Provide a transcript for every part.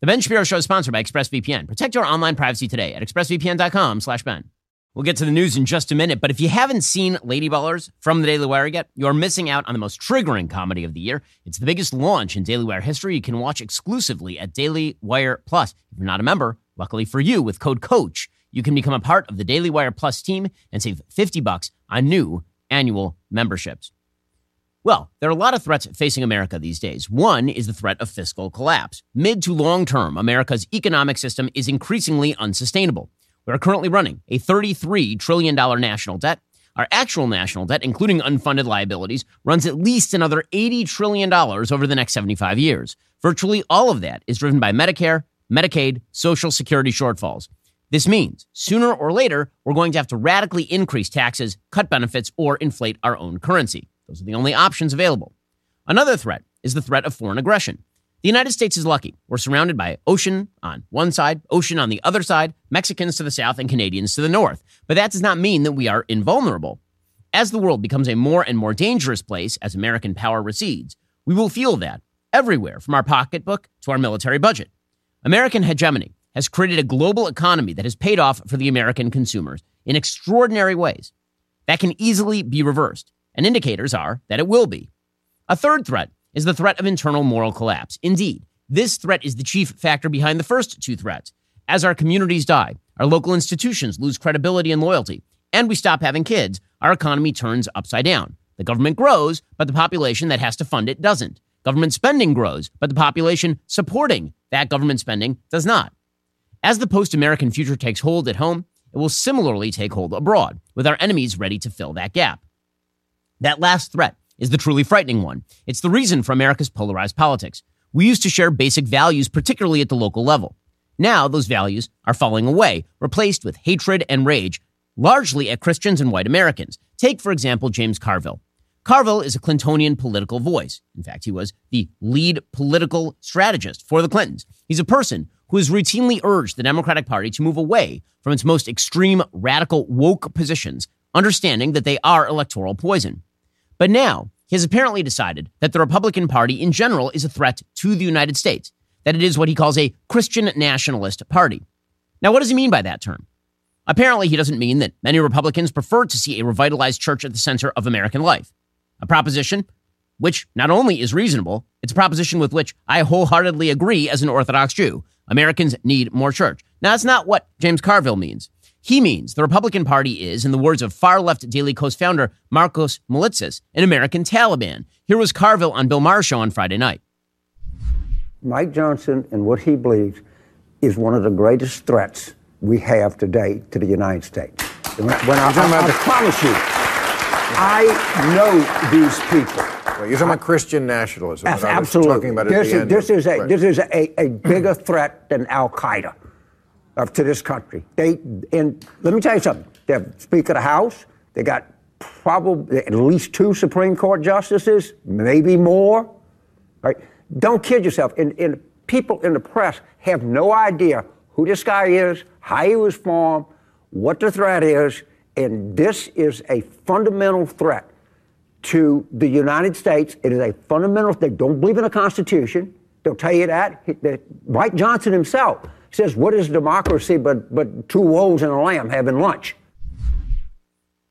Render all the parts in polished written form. The Ben Shapiro Show is sponsored by ExpressVPN. Protect your online privacy today at expressvpn.com/Ben. We'll get to the news in just a minute, but if you haven't seen Lady Ballers from The Daily Wire yet, you're missing out on the most triggering comedy of the year. It's the biggest launch in Daily Wire history. You can watch exclusively at Daily Wire Plus. If you're not a member, luckily for you, with code COACH, you can become a part of the Daily Wire Plus team and save $50 on new annual memberships. Well, there are a lot of threats facing America these days. One is the threat of fiscal collapse. Mid to long term, America's economic system is increasingly unsustainable. We are currently running a $33 trillion national debt. Our actual national debt, including unfunded liabilities, runs at least another $80 trillion over the next 75 years. Virtually all of that is driven by Medicare, Medicaid, Social Security shortfalls. This means sooner or later, we're going to have to radically increase taxes, cut benefits, or inflate our own currency. Those are the only options available. Another threat is the threat of foreign aggression. The United States is lucky. We're surrounded by ocean on one side, ocean on the other side, Mexicans to the south, and Canadians to the north. But that does not mean that we are invulnerable. As the world becomes a more and more dangerous place as American power recedes, we will feel that everywhere from our pocketbook to our military budget. American hegemony has created a global economy that has paid off for the American consumers in extraordinary ways. That can easily be reversed. And indicators are that it will be. A third threat is the threat of internal moral collapse. Indeed, this threat is the chief factor behind the first two threats. As our communities die, our local institutions lose credibility and loyalty, and we stop having kids, our economy turns upside down. The government grows, but the population that has to fund it doesn't. Government spending grows, but the population supporting that government spending does not. As the post-American future takes hold at home, it will similarly take hold abroad, with our enemies ready to fill that gap. That last threat is the truly frightening one. It's the reason for America's polarized politics. We used to share basic values, particularly at the local level. Now those values are falling away, replaced with hatred and rage, largely at Christians and white Americans. Take, for example, James Carville. Carville is a Clintonian political voice. In fact, he was the lead political strategist for the Clintons. He's a person who has routinely urged the Democratic Party to move away from its most extreme, radical, woke positions, understanding that they are electoral poison. But now he has apparently decided that the Republican Party in general is a threat to the United States, that it is what he calls a Christian nationalist party. Now, what does he mean by that term? Apparently, he doesn't mean that many Republicans prefer to see a revitalized church at the center of American life, a proposition which not only is reasonable, it's a proposition with which I wholeheartedly agree as an Orthodox Jew. Americans need more church. Now, that's not what James Carville means. He means the Republican Party is, in the words of far-left Daily Kos founder Marcos Militzis, an American Taliban. Here was Carville on Bill Maher's show on Friday night. Mike Johnson and what he believes is one of the greatest threats we have today to the United States. I promise you, I know these people. Well, you're talking about Christian nationalism. Absolutely. Talking about this is a bigger threat than Al-Qaeda. To this country. And let me tell you something. They have Speaker of the House. They got probably at least 2 Supreme Court justices, maybe more. Right? Don't kid yourself. And people in the press have no idea who this guy is, how he was formed, what the threat is. And this is a fundamental threat to the United States. It is a fundamental. They don't believe in the Constitution. They'll tell you that. Mike Johnson himself says, what is democracy but two wolves and a lamb having lunch?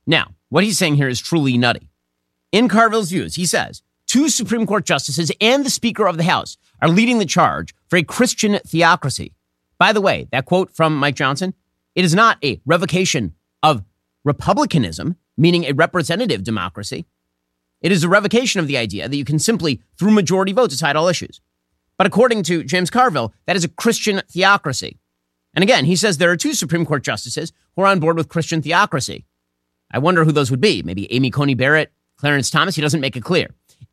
Now, what he's saying here is truly nutty. In Carville's views, he says, 2 Supreme Court justices and the Speaker of the House are leading the charge for a Christian theocracy. By the way, that quote from Mike Johnson, it is not a revocation of republicanism, meaning a representative democracy. It is a revocation of the idea that you can simply, through majority vote, decide all issues. But according to James Carville, that is a Christian theocracy. And again, he says there are 2 Supreme Court justices who are on board with Christian theocracy. I wonder who those would be. Maybe Amy Coney Barrett, Clarence Thomas. He doesn't make it clear.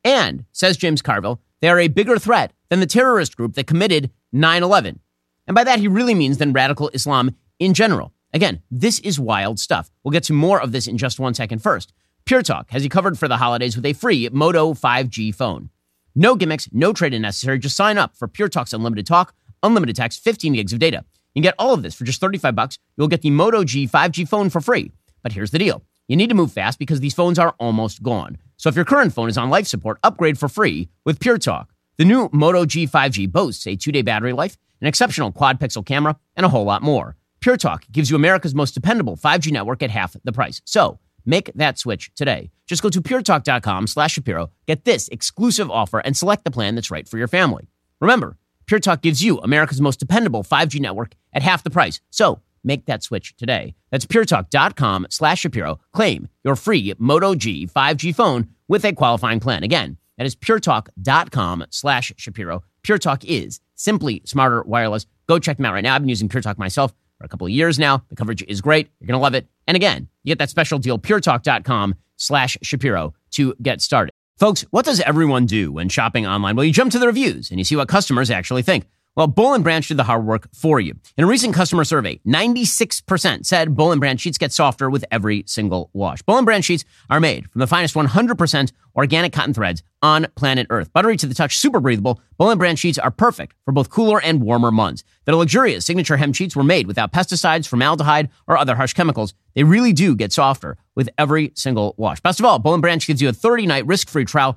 And, says James Carville, they are a bigger threat than the terrorist group that committed 9/11. And by that, he really means than radical Islam in general. Again, this is wild stuff. We'll get to more of this in just one second. First, PureTalk has you covered for the holidays with a free Moto 5G phone. No gimmicks, no trade-in necessary. Just sign up for Pure Talk's unlimited talk, unlimited text, 15 gigs of data. You can get all of this for just $35. You'll get the Moto G 5G phone for free. But here's the deal. You need to move fast because these phones are almost gone. So if your current phone is on life support, upgrade for free with Pure Talk. The The new Moto G 5G boasts a 2-day battery life, an exceptional quad-pixel camera, and a whole lot more. PureTalk gives you America's most dependable 5G network at half the price. So make that switch today. Just go to puretalk.com/Shapiro, get this exclusive offer, and select the plan that's right for your family. Remember, PureTalk gives you America's most dependable 5G network at half the price. So make that switch today. That's puretalk.com/Shapiro. Claim your free Moto G 5G phone with a qualifying plan. Again, that is puretalk.com/Shapiro. PureTalk is simply smarter wireless. Go check them out right now. I've been using PureTalk myself for a couple of years now. The coverage is great. You're going to love it. And again, you get that special deal, puretalk.com/Shapiro, to get started. Folks, what does everyone do when shopping online? Well, you jump to the reviews and you see what customers actually think. Well, Boll & Branch did the hard work for you. In a recent customer survey, 96% said Boll & Branch sheets get softer with every single wash. Boll & Branch sheets are made from the finest 100% organic cotton threads on planet Earth. Buttery to the touch, super breathable, Boll & Branch sheets are perfect for both cooler and warmer months. Their luxurious signature hem sheets were made without pesticides, formaldehyde, or other harsh chemicals. They really do get softer with every single wash. Best of all, Boll & Branch gives you a 30-night risk-free trial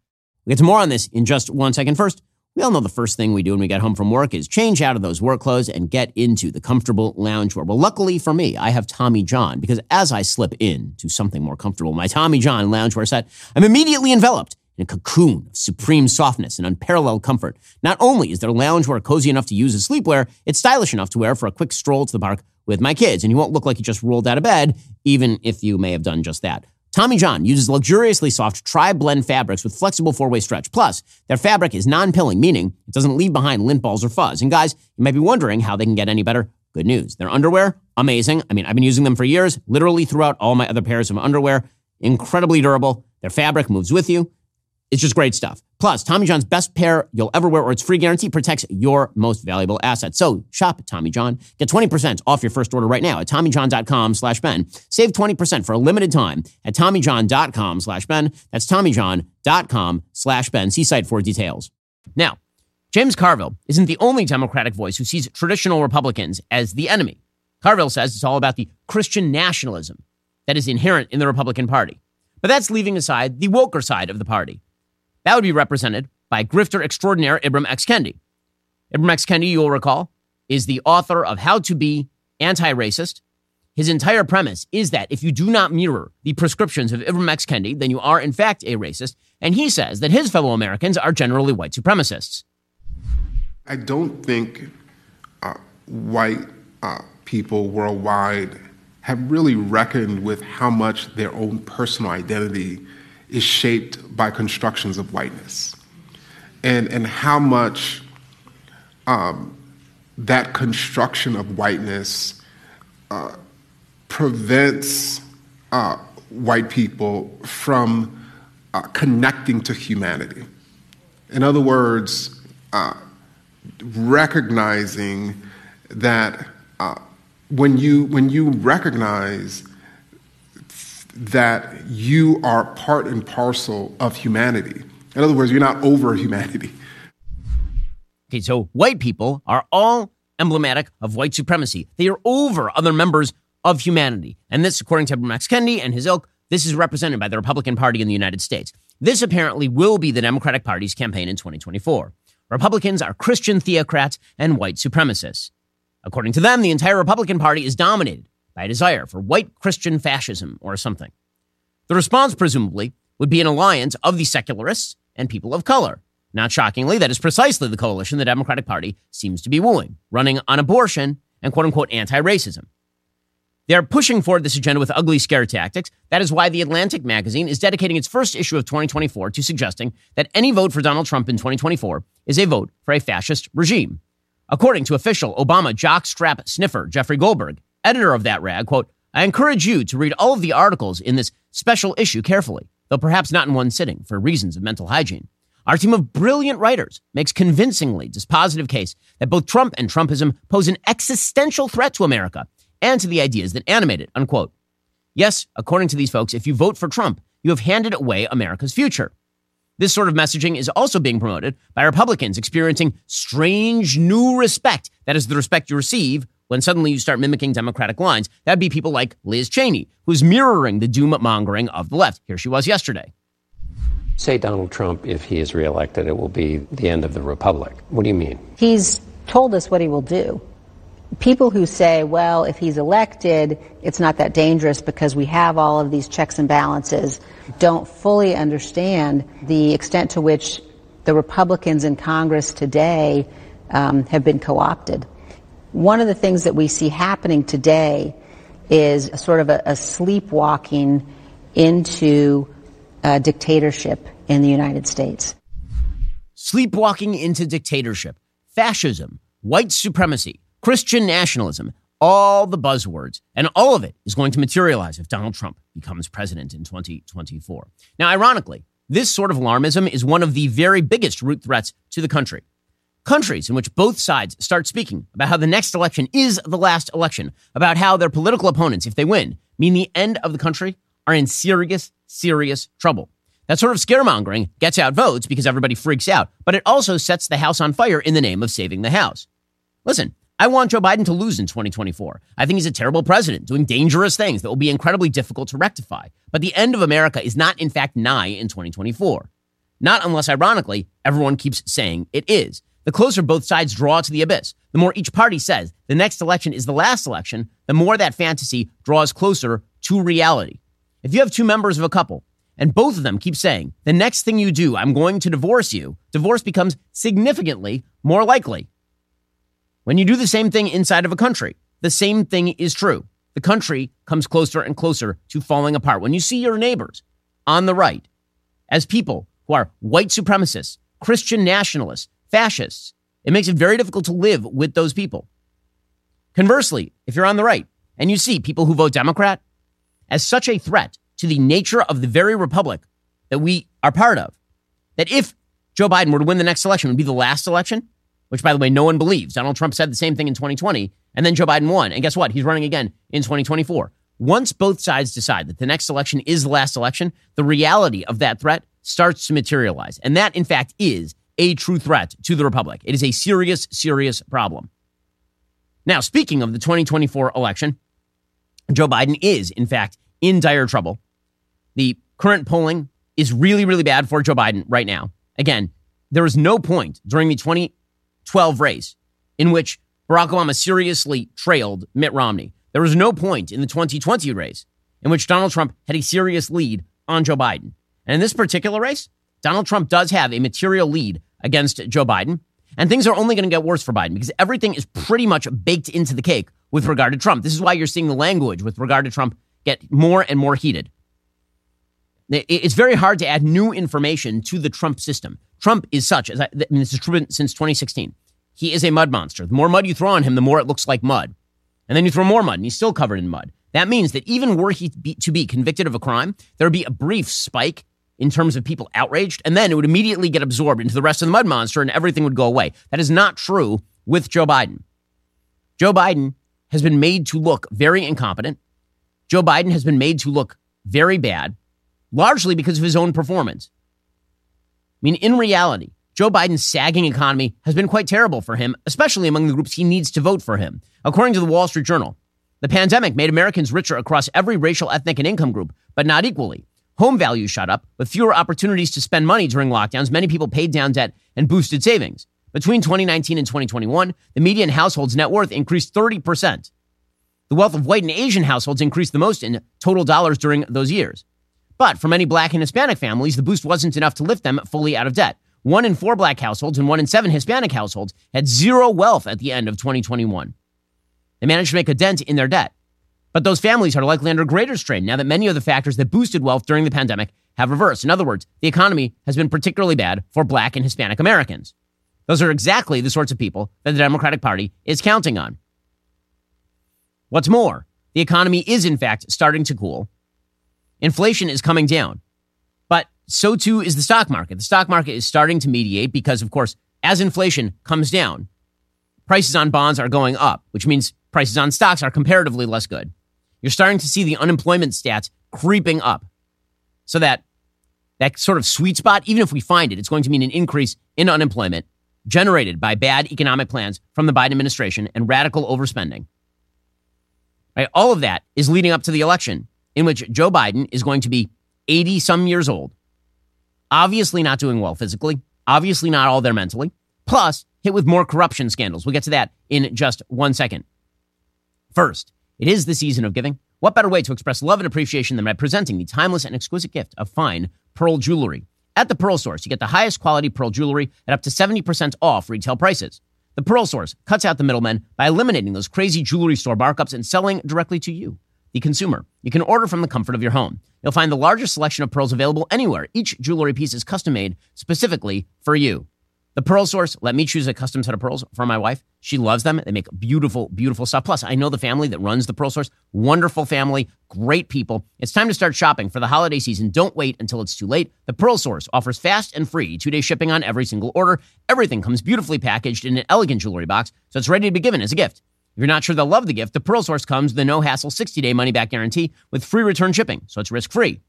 We'll get to more on this in just one second. First, we all know the first thing we do when we get home from work is change out of those work clothes and get into the comfortable loungewear. Well, luckily for me, I have Tommy John, because as I slip into something more comfortable, my Tommy John loungewear set, I'm immediately enveloped in a cocoon of supreme softness and unparalleled comfort. Not only is their loungewear cozy enough to use as sleepwear, it's stylish enough to wear for a quick stroll to the park with my kids, and you won't look like you just rolled out of bed, even if you may have done just that. Tommy John uses luxuriously soft tri-blend fabrics with flexible 4-way stretch. Plus, their fabric is non-pilling, meaning it doesn't leave behind lint balls or fuzz. And guys, you might be wondering how they can get any better. Good news. Their underwear, amazing. I mean, I've been using them for years, literally throughout all my other pairs of underwear. Incredibly durable. Their fabric moves with you. It's just great stuff. Plus, Tommy John's best pair you'll ever wear, or its free guarantee, protects your most valuable asset. So shop Tommy John. Get 20% off your first order right now at TommyJohn.com/Ben. Save 20% for a limited time at TommyJohn.com/Ben. That's TommyJohn.com/Ben. See site for details. Now, James Carville isn't the only Democratic voice who sees traditional Republicans as the enemy. Carville says it's all about the Christian nationalism that is inherent in the Republican Party. But that's leaving aside the woker side of the party. That would be represented by grifter extraordinaire Ibram X. Kendi. Ibram X. Kendi, you'll recall, is the author of How to Be Anti-Racist. His entire premise is that if you do not mirror the prescriptions of Ibram X. Kendi, then you are in fact a racist. And he says that his fellow Americans are generally white supremacists. I don't think white people worldwide have really reckoned with how much their own personal identity is shaped by constructions of whiteness, and how much that construction of whiteness prevents white people from connecting to humanity. In other words, recognizing that when you recognize that you are part and parcel of humanity. In other words, you're not over humanity. Okay, so white people are all emblematic of white supremacy. They are over other members of humanity. And this, according to Ibram X. Kendi and his ilk, this is represented by the Republican Party in the United States. This apparently will be the Democratic Party's campaign in 2024. Republicans are Christian theocrats and white supremacists. According to them, the entire Republican Party is dominated by a desire for white Christian fascism or something. The response, presumably, would be an alliance of the secularists and people of color. Not shockingly, that is precisely the coalition the Democratic Party seems to be wooing, running on abortion and quote-unquote anti-racism. They are pushing forward this agenda with ugly scare tactics. That is why The Atlantic magazine is dedicating its first issue of 2024 to suggesting that any vote for Donald Trump in 2024 is a vote for a fascist regime. According to official Obama jockstrap sniffer Jeffrey Goldberg, editor of that rag, quote, "I encourage you to read all of the articles in this special issue carefully, though perhaps not in one sitting for reasons of mental hygiene. Our team of brilliant writers makes convincingly dispositive case that both Trump and Trumpism pose an existential threat to America and to the ideas that animate it, unquote. Yes, according to these folks, if you vote for Trump, you have handed away America's future. This sort of messaging is also being promoted by Republicans experiencing strange new respect. That is the respect you receive when suddenly you start mimicking Democratic lines. That'd be people like Liz Cheney, who's mirroring the doom-mongering of the left. Here she was yesterday. Say Donald Trump, if he is reelected, it will be the end of the republic. What do you mean? He's told us what he will do. People who say, well, if he's elected, it's not that dangerous because we have all of these checks and balances, don't fully understand the extent to which the Republicans in Congress today have been co-opted. One of the things that we see happening today is sort of a sleepwalking into dictatorship in the United States. Sleepwalking into dictatorship, fascism, white supremacy, Christian nationalism, all the buzzwords, and all of it is going to materialize if Donald Trump becomes president in 2024. Now, ironically, this sort of alarmism is one of the very biggest root threats to the country. Countries in which both sides start speaking about how the next election is the last election, about how their political opponents, if they win, mean the end of the country, are in serious, serious trouble. That sort of scaremongering gets out votes because everybody freaks out, but it also sets the House on fire in the name of saving the House. Listen, I want Joe Biden to lose in 2024. I think he's a terrible president doing dangerous things that will be incredibly difficult to rectify. But the end of America is not, in fact, nigh in 2024. Not unless, ironically, everyone keeps saying it is. The closer both sides draw to the abyss, the more each party says the next election is the last election, the more that fantasy draws closer to reality. If you have two members of a couple and both of them keep saying, the next thing you do, I'm going to divorce you, divorce becomes significantly more likely. When you do the same thing inside of a country, the same thing is true. The country comes closer and closer to falling apart. When you see your neighbors on the right as people who are white supremacists, Christian nationalists, fascists, it makes it very difficult to live with those people. Conversely, if you're on the right and you see people who vote Democrat as such a threat to the nature of the very republic that we are part of, that if Joe Biden were to win the next election, it would be the last election, which, by the way, no one believes. Donald Trump said the same thing in 2020, and then Joe Biden won. And guess what? He's running again in 2024. Once both sides decide that the next election is the last election, the reality of that threat starts to materialize. And that, in fact, is a true threat to the republic. It is a serious, serious problem. Now, speaking of the 2024 election, Joe Biden is, in fact, in dire trouble. The current polling is really, really bad for Joe Biden right now. Again, there was no point during the 2012 race in which Barack Obama seriously trailed Mitt Romney. There was no point in the 2020 race in which Donald Trump had a serious lead on Joe Biden. And in this particular race, Donald Trump does have a material lead against Joe Biden. And things are only going to get worse for Biden because everything is pretty much baked into the cake with regard to Trump. This is why you're seeing the language with regard to Trump get more and more heated. It's very hard to add new information to the Trump system. Trump is such, this is true since 2016. He is a mud monster. The more mud you throw on him, the more it looks like mud. And then you throw more mud and he's still covered in mud. That means that even were he to be convicted of a crime, there would be a brief spike in terms of people outraged, and then it would immediately get absorbed into the rest of the mud monster and everything would go away. That is not true with Joe Biden. Joe Biden has been made to look very incompetent. Joe Biden has been made to look very bad, largely because of his own performance. I mean, in reality, Joe Biden's sagging economy has been quite terrible for him, especially among the groups he needs to vote for him. According to the Wall Street Journal, the pandemic made Americans richer across every racial, ethnic, and income group, but not equally. Home values shot up with fewer opportunities to spend money during lockdowns. Many people paid down debt and boosted savings. Between 2019 and 2021, the median household's net worth increased 30%. The wealth of white and Asian households increased the most in total dollars during those years. But for many Black and Hispanic families, the boost wasn't enough to lift them fully out of debt. 1 in 4 Black households and 1 in 7 Hispanic households had zero wealth at the end of 2021. They managed to make a dent in their debt. But those families are likely under greater strain now that many of the factors that boosted wealth during the pandemic have reversed. In other words, the economy has been particularly bad for Black and Hispanic Americans. Those are exactly the sorts of people that the Democratic Party is counting on. What's more, the economy is, in fact, starting to cool. Inflation is coming down, but so too is the stock market. The stock market is starting to mediate because, of course, as inflation comes down, prices on bonds are going up, which means prices on stocks are comparatively less good. You're starting to see the unemployment stats creeping up. So that sort of sweet spot, even if we find it, it's going to mean an increase in unemployment generated by bad economic plans from the Biden administration and radical overspending. Right? All of that is leading up to the election in which Joe Biden is going to be 80-some years old, obviously not doing well physically, obviously not all there mentally, plus hit with more corruption scandals. We'll get to that in just 1 second. First, it is the season of giving. What better way to express love and appreciation than by presenting the timeless and exquisite gift of fine pearl jewelry? At the Pearl Source, you get the highest quality pearl jewelry at up to 70% off retail prices. The Pearl Source cuts out the middlemen by eliminating those crazy jewelry store markups and selling directly to you, the consumer. You can order from the comfort of your home. You'll find the largest selection of pearls available anywhere. Each jewelry piece is custom made specifically for you. The Pearl Source let me choose a custom set of pearls for my wife. She loves them. They make beautiful, beautiful stuff. Plus, I know the family that runs the Pearl Source. Wonderful family, great people. It's time to start shopping for the holiday season. Don't wait until it's too late. The Pearl Source offers fast and free 2-day shipping on every single order. Everything comes beautifully packaged in an elegant jewelry box, so it's ready to be given as a gift. If you're not sure they'll love the gift, the Pearl Source comes with a no-hassle 60-day money-back guarantee with free return shipping, so it's risk-free.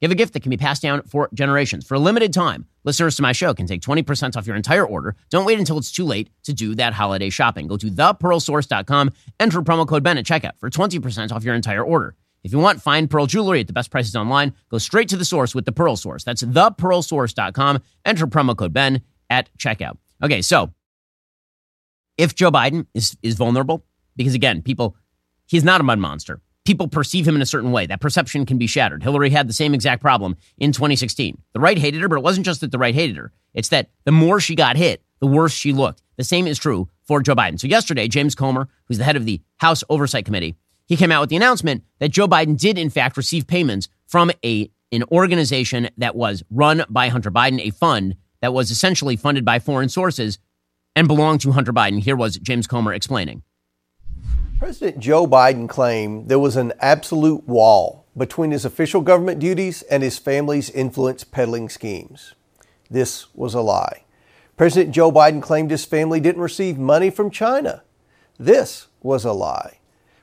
Give a gift that can be passed down for generations. For a limited time, listeners to my show can take 20% off your entire order. Don't wait until it's too late to do that holiday shopping. Go to thepearlsource.com, enter promo code Ben at checkout for 20% off your entire order. If you want fine pearl jewelry at the best prices online, go straight to the source with the Pearl Source. That's thepearlsource.com, enter promo code Ben at checkout. Okay, so if Joe Biden is vulnerable, because again, he's not a mud monster. People perceive him in a certain way. That perception can be shattered. Hillary had the same exact problem in 2016. The right hated her, but it wasn't just that the right hated her. It's that the more she got hit, the worse she looked. The same is true for Joe Biden. So yesterday, James Comer, who's the head of the House Oversight Committee, he came out with the announcement that Joe Biden did, in fact, receive payments from an organization that was run by Hunter Biden, a fund that was essentially funded by foreign sources and belonged to Hunter Biden. Here was James Comer explaining. President Joe Biden claimed there was an absolute wall between his official government duties and his family's influence peddling schemes. This was a lie. President Joe Biden claimed his family didn't receive money from China. This was a lie.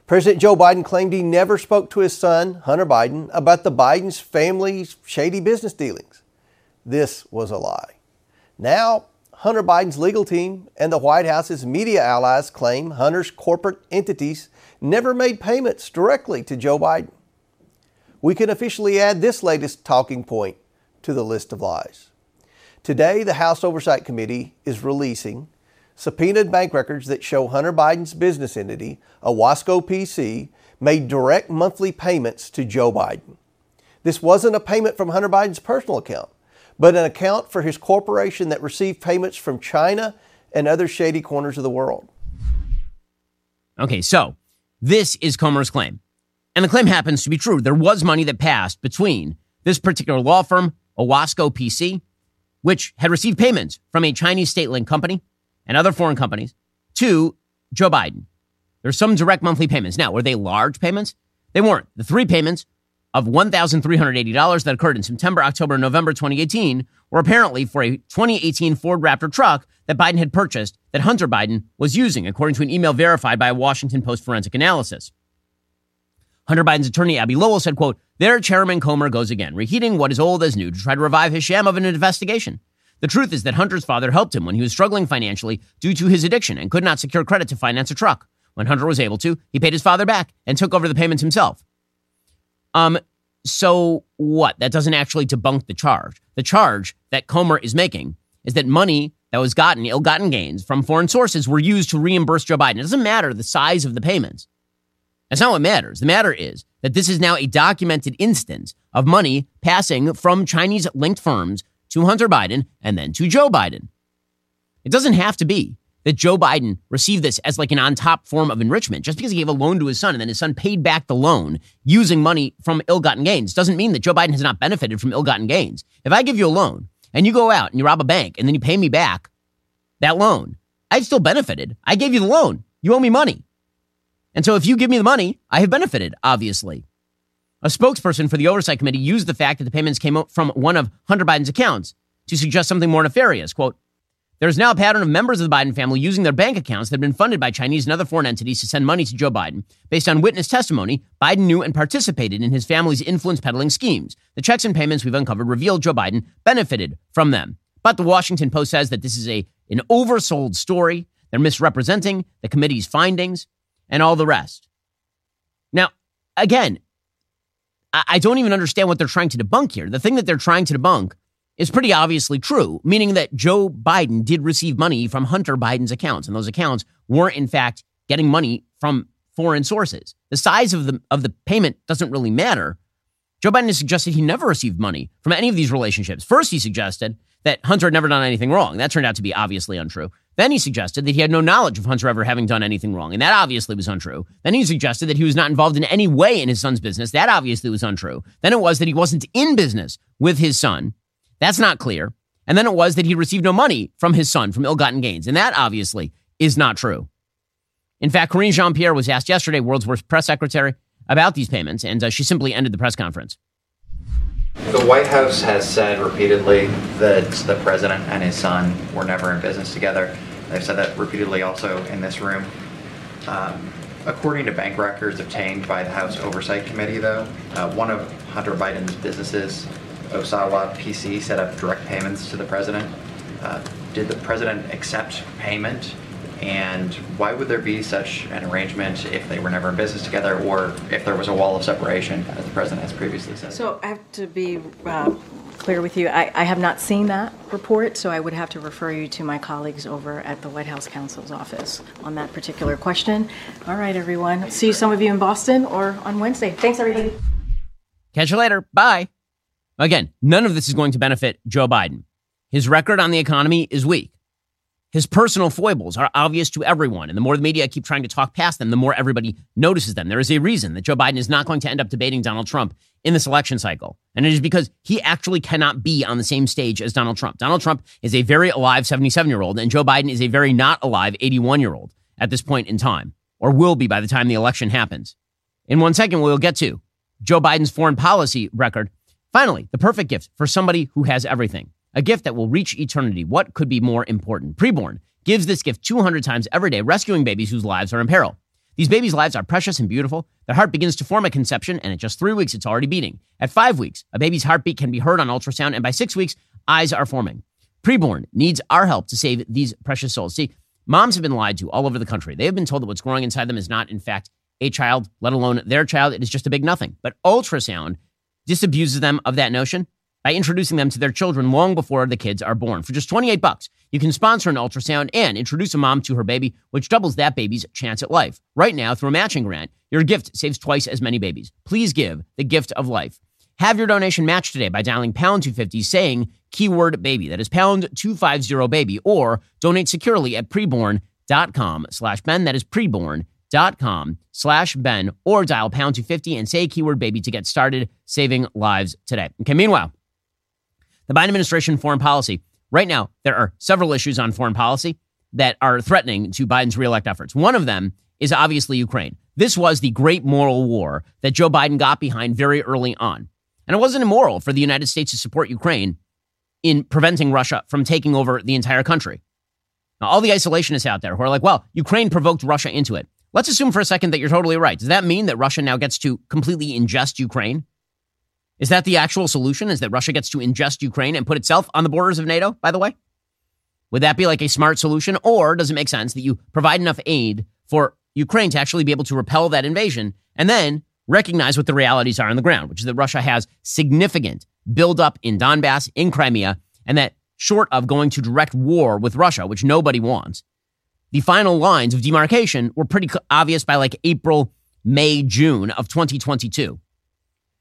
President Joe Biden claimed he never spoke to his son, Hunter Biden, about the Biden's family's shady business dealings. This was a lie. Now, Hunter Biden's legal team and the White House's media allies claim Hunter's corporate entities never made payments directly to Joe Biden. We can officially add this latest talking point to the list of lies. Today, the House Oversight Committee is releasing subpoenaed bank records that show Hunter Biden's business entity, Owasco PC, made direct monthly payments to Joe Biden. This wasn't a payment from Hunter Biden's personal account, but an account for his corporation that received payments from China and other shady corners of the world. Okay, so this is Comer's claim. And the claim happens to be true. There was money that passed between this particular law firm, Owasco PC, which had received payments from a Chinese state-linked company and other foreign companies, to Joe Biden. There's some direct monthly payments. Now, were they large payments? They weren't. The three payments of $1,380 that occurred in September, October, and November 2018 were apparently for a 2018 Ford Raptor truck that Biden had purchased that Hunter Biden was using, according to an email verified by a Washington Post forensic analysis. Hunter Biden's attorney, Abby Lowell, said, quote, "There Chairman Comer goes again, reheating what is old as new to try to revive his sham of an investigation. The truth is that Hunter's father helped him when he was struggling financially due to his addiction and could not secure credit to finance a truck. When Hunter was able to, he paid his father back and took over the payments himself." So what? That doesn't actually debunk the charge. The charge that Comer is making is that money that was gotten, ill-gotten gains from foreign sources were used to reimburse Joe Biden. It doesn't matter the size of the payments. That's not what matters. The matter is that this is now a documented instance of money passing from Chinese-linked firms to Hunter Biden and then to Joe Biden. It doesn't have to be that Joe Biden received this as like an on-top form of enrichment. Just because he gave a loan to his son and then his son paid back the loan using money from ill-gotten gains doesn't mean that Joe Biden has not benefited from ill-gotten gains. If I give you a loan and you go out and you rob a bank and then you pay me back that loan, I've still benefited. I gave you the loan. You owe me money. And so if you give me the money, I have benefited, obviously. A spokesperson for the Oversight Committee used the fact that the payments came from one of Hunter Biden's accounts to suggest something more nefarious. Quote, there's now a pattern of members of the Biden family using their bank accounts that have been funded by Chinese and other foreign entities to send money to Joe Biden. Based on witness testimony, Biden knew and participated in his family's influence peddling schemes. The checks and payments we've uncovered reveal Joe Biden benefited from them. But the Washington Post says that this is an oversold story. They're misrepresenting the committee's findings and all the rest. Now, again, I don't even understand what they're trying to debunk here. The thing that they're trying to debunk is pretty obviously true, meaning that Joe Biden did receive money from Hunter Biden's accounts, and those accounts were, in fact, getting money from foreign sources. The size of the payment doesn't really matter. Joe Biden has suggested he never received money from any of these relationships. First, he suggested that Hunter had never done anything wrong. That turned out to be obviously untrue. Then he suggested that he had no knowledge of Hunter ever having done anything wrong, and that obviously was untrue. Then he suggested that he was not involved in any way in his son's business. That obviously was untrue. Then it was that he wasn't in business with his son. That's not clear. And then it was that he received no money from his son from ill-gotten gains. And that obviously is not true. In fact, Karine Jean-Pierre was asked yesterday, World's Worst press secretary, about these payments, and she simply ended the press conference. The White House has said repeatedly that the president and his son were never in business together. They've said that repeatedly also in this room. According to bank records obtained by the House Oversight Committee, though, one of Hunter Biden's businesses, Owasco PC, set up direct payments to the president. Did the president accept payment? And why would there be such an arrangement if they were never in business together or if there was a wall of separation, as the president has previously said? So I have to be clear with you. I have not seen that report, so I would have to refer you to my colleagues over at the White House counsel's office on that particular question. All right, everyone. See some of you in Boston or on Wednesday. Thanks, everybody. Catch you later. Bye. Again, none of this is going to benefit Joe Biden. His record on the economy is weak. His personal foibles are obvious to everyone, and the more the media keep trying to talk past them, the more everybody notices them. There is a reason that Joe Biden is not going to end up debating Donald Trump in this election cycle, and it is because he actually cannot be on the same stage as Donald Trump. Donald Trump is a very alive 77-year-old, and Joe Biden is a very not alive 81-year-old at this point in time, or will be by the time the election happens. In 1 second, we'll get to Joe Biden's foreign policy record. Finally, the perfect gift for somebody who has everything. A gift that will reach eternity. What could be more important? Preborn gives this gift 200 times every day, rescuing babies whose lives are in peril. These babies' lives are precious and beautiful. Their heart begins to form at conception, and at just 3 weeks, it's already beating. At 5 weeks, a baby's heartbeat can be heard on ultrasound, and by 6 weeks, eyes are forming. Preborn needs our help to save these precious souls. See, moms have been lied to all over the country. They have been told that what's growing inside them is not, in fact, a child, let alone their child. It is just a big nothing. But ultrasound disabuses them of that notion by introducing them to their children long before the kids are born. For just $28, you can sponsor an ultrasound and introduce a mom to her baby, which doubles that baby's chance at life. Right now, through a matching grant, your gift saves twice as many babies. Please give the gift of life. Have your donation matched today by dialing pound 250, saying keyword baby. That is pound 250 baby, or donate securely at preborn.com/Ben. That is preborn.com/Ben, or dial pound 250 and say keyword baby to get started saving lives today. Okay, meanwhile, the Biden administration foreign policy. Right now, there are several issues on foreign policy that are threatening to Biden's reelect efforts. One of them is obviously Ukraine. This was the great moral war that Joe Biden got behind very early on. And it wasn't immoral for the United States to support Ukraine in preventing Russia from taking over the entire country. Now, all the isolationists out there who are like, well, Ukraine provoked Russia into it. Let's assume for a second that you're totally right. Does that mean that Russia now gets to completely ingest Ukraine? Is that the actual solution? Is that Russia gets to ingest Ukraine and put itself on the borders of NATO, by the way? Would that be like a smart solution? Or does it make sense that you provide enough aid for Ukraine to actually be able to repel that invasion and then recognize what the realities are on the ground, which is that Russia has significant buildup in Donbas, in Crimea, and that short of going to direct war with Russia, which nobody wants, the final lines of demarcation were pretty obvious by like April, May, June of 2022.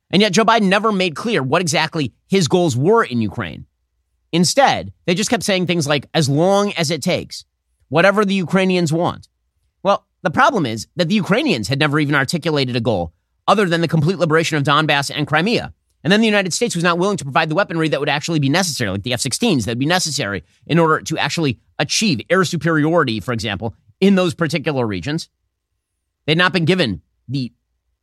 And yet Joe Biden never made clear what exactly his goals were in Ukraine. Instead, they just kept saying things like, as long as it takes, whatever the Ukrainians want. Well, the problem is that the Ukrainians had never even articulated a goal other than the complete liberation of Donbas and Crimea. And then the United States was not willing to provide the weaponry that would actually be necessary, like the F-16s that would be necessary in order to actually achieve air superiority, for example, in those particular regions. They'd not been given the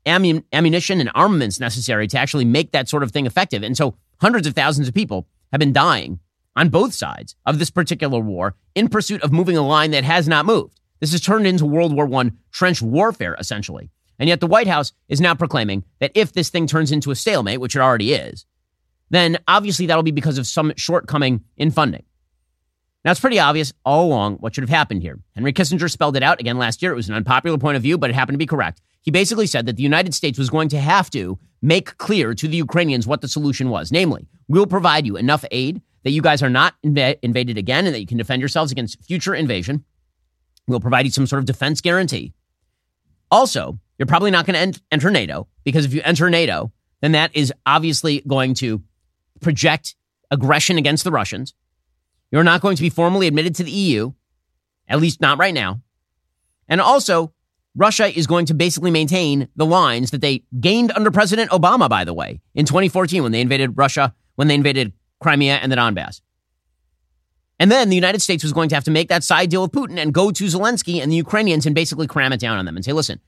ammunition and armaments necessary to actually make that sort of thing effective. And so hundreds of thousands of people have been dying on both sides of this particular war in pursuit of moving a line that has not moved. This has turned into World War I trench warfare, essentially. And yet the White House is now proclaiming that if this thing turns into a stalemate, which it already is, then obviously that'll be because of some shortcoming in funding. Now, it's pretty obvious all along what should have happened here. Henry Kissinger spelled it out again last year. It was an unpopular point of view, but it happened to be correct. He basically said that the United States was going to have to make clear to the Ukrainians what the solution was. Namely, we'll provide you enough aid that you guys are not invaded again and that you can defend yourselves against future invasion. We'll provide you some sort of defense guarantee. Also, you're probably not going to enter NATO, because if you enter NATO, then that is obviously going to project aggression against the Russians. You're not going to be formally admitted to the EU, at least not right now. And also, Russia is going to basically maintain the lines that they gained under President Obama, by the way, in 2014 when they invaded Russia, when they invaded Crimea and the Donbas. And then the United States was going to have to make that side deal with Putin and go to Zelensky and the Ukrainians and basically cram it down on them and say, listen,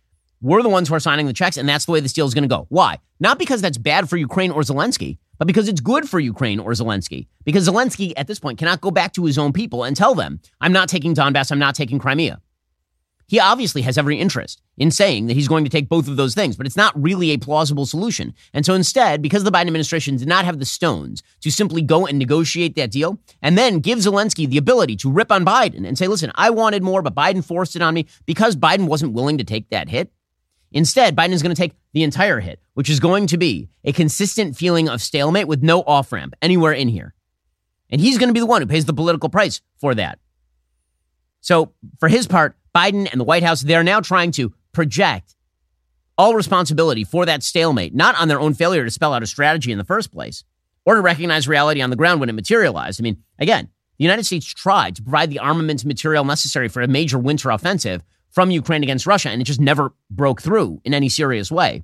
we're the ones who are signing the checks, and that's the way this deal is going to go. Why? Not because that's bad for Ukraine or Zelensky, but because it's good for Ukraine or Zelensky. Because Zelensky, at this point, cannot go back to his own people and tell them, I'm not taking Donbas, I'm not taking Crimea. He obviously has every interest in saying that he's going to take both of those things, but it's not really a plausible solution. And so instead, because the Biden administration did not have the stones to simply go and negotiate that deal and then give Zelensky the ability to rip on Biden and say, listen, I wanted more, but Biden forced it on me, because Biden wasn't willing to take that hit. Instead, Biden is going to take the entire hit, which is going to be a consistent feeling of stalemate with no off-ramp anywhere in here. And he's going to be the one who pays the political price for that. So for his part, Biden and the White House, they're now trying to project all responsibility for that stalemate, not on their own failure to spell out a strategy in the first place or to recognize reality on the ground when it materialized. I mean, again, the United States tried to provide the armaments material necessary for a major winter offensive from Ukraine against Russia, and it just never broke through in any serious way.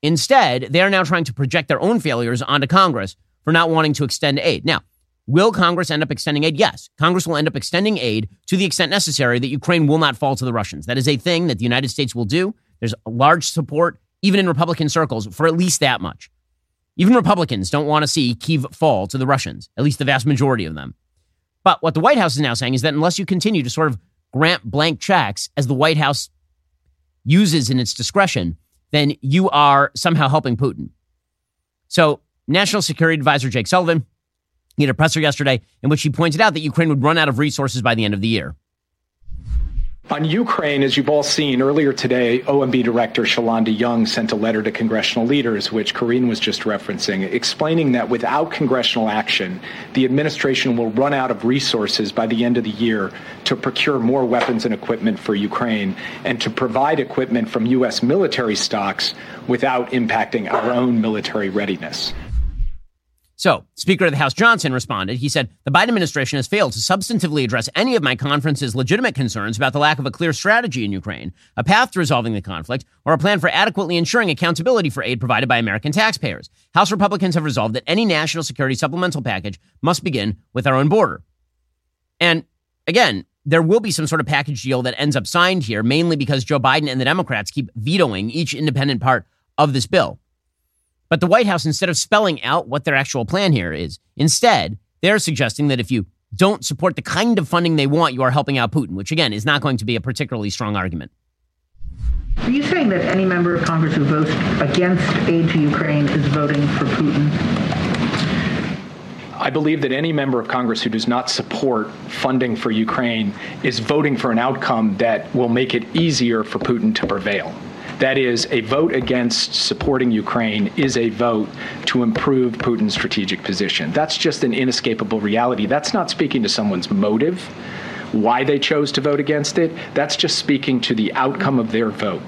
Instead, they are now trying to project their own failures onto Congress for not wanting to extend aid. Now, will Congress end up extending aid? Yes, Congress will end up extending aid to the extent necessary that Ukraine will not fall to the Russians. That is a thing that the United States will do. There's large support, even in Republican circles, for at least that much. Even Republicans don't want to see Kyiv fall to the Russians, at least the vast majority of them. But what the White House is now saying is that unless you continue to sort of grant blank checks as the White House uses in its discretion, then you are somehow helping Putin. So National Security Advisor Jake Sullivan, he had a presser yesterday in which he pointed out that Ukraine would run out of resources by the end of the year. On Ukraine, as you've all seen earlier today, OMB Director Shalonda Young sent a letter to congressional leaders, which Corrine was just referencing, explaining that without congressional action, the administration will run out of resources by the end of the year to procure more weapons and equipment for Ukraine and to provide equipment from U.S. military stocks without impacting our own military readiness. So, Speaker of the House Johnson responded. He said, the Biden administration has failed to substantively address any of my conference's legitimate concerns about the lack of a clear strategy in Ukraine, a path to resolving the conflict, or a plan for adequately ensuring accountability for aid provided by American taxpayers. House Republicans have resolved that any national security supplemental package must begin with our own border. And again, there will be some sort of package deal that ends up signed here, mainly because Joe Biden and the Democrats keep vetoing each independent part of this bill. But the White House, instead of spelling out what their actual plan here is, instead, they're suggesting that if you don't support the kind of funding they want, you are helping out Putin, which, again, is not going to be a particularly strong argument. Are you saying that any member of Congress who votes against aid to Ukraine is voting for Putin? I believe that any member of Congress who does not support funding for Ukraine is voting for an outcome that will make it easier for Putin to prevail. That is, a vote against supporting Ukraine is a vote to improve Putin's strategic position. That's just an inescapable reality. That's not speaking to someone's motive, why they chose to vote against it. That's just speaking to the outcome of their vote.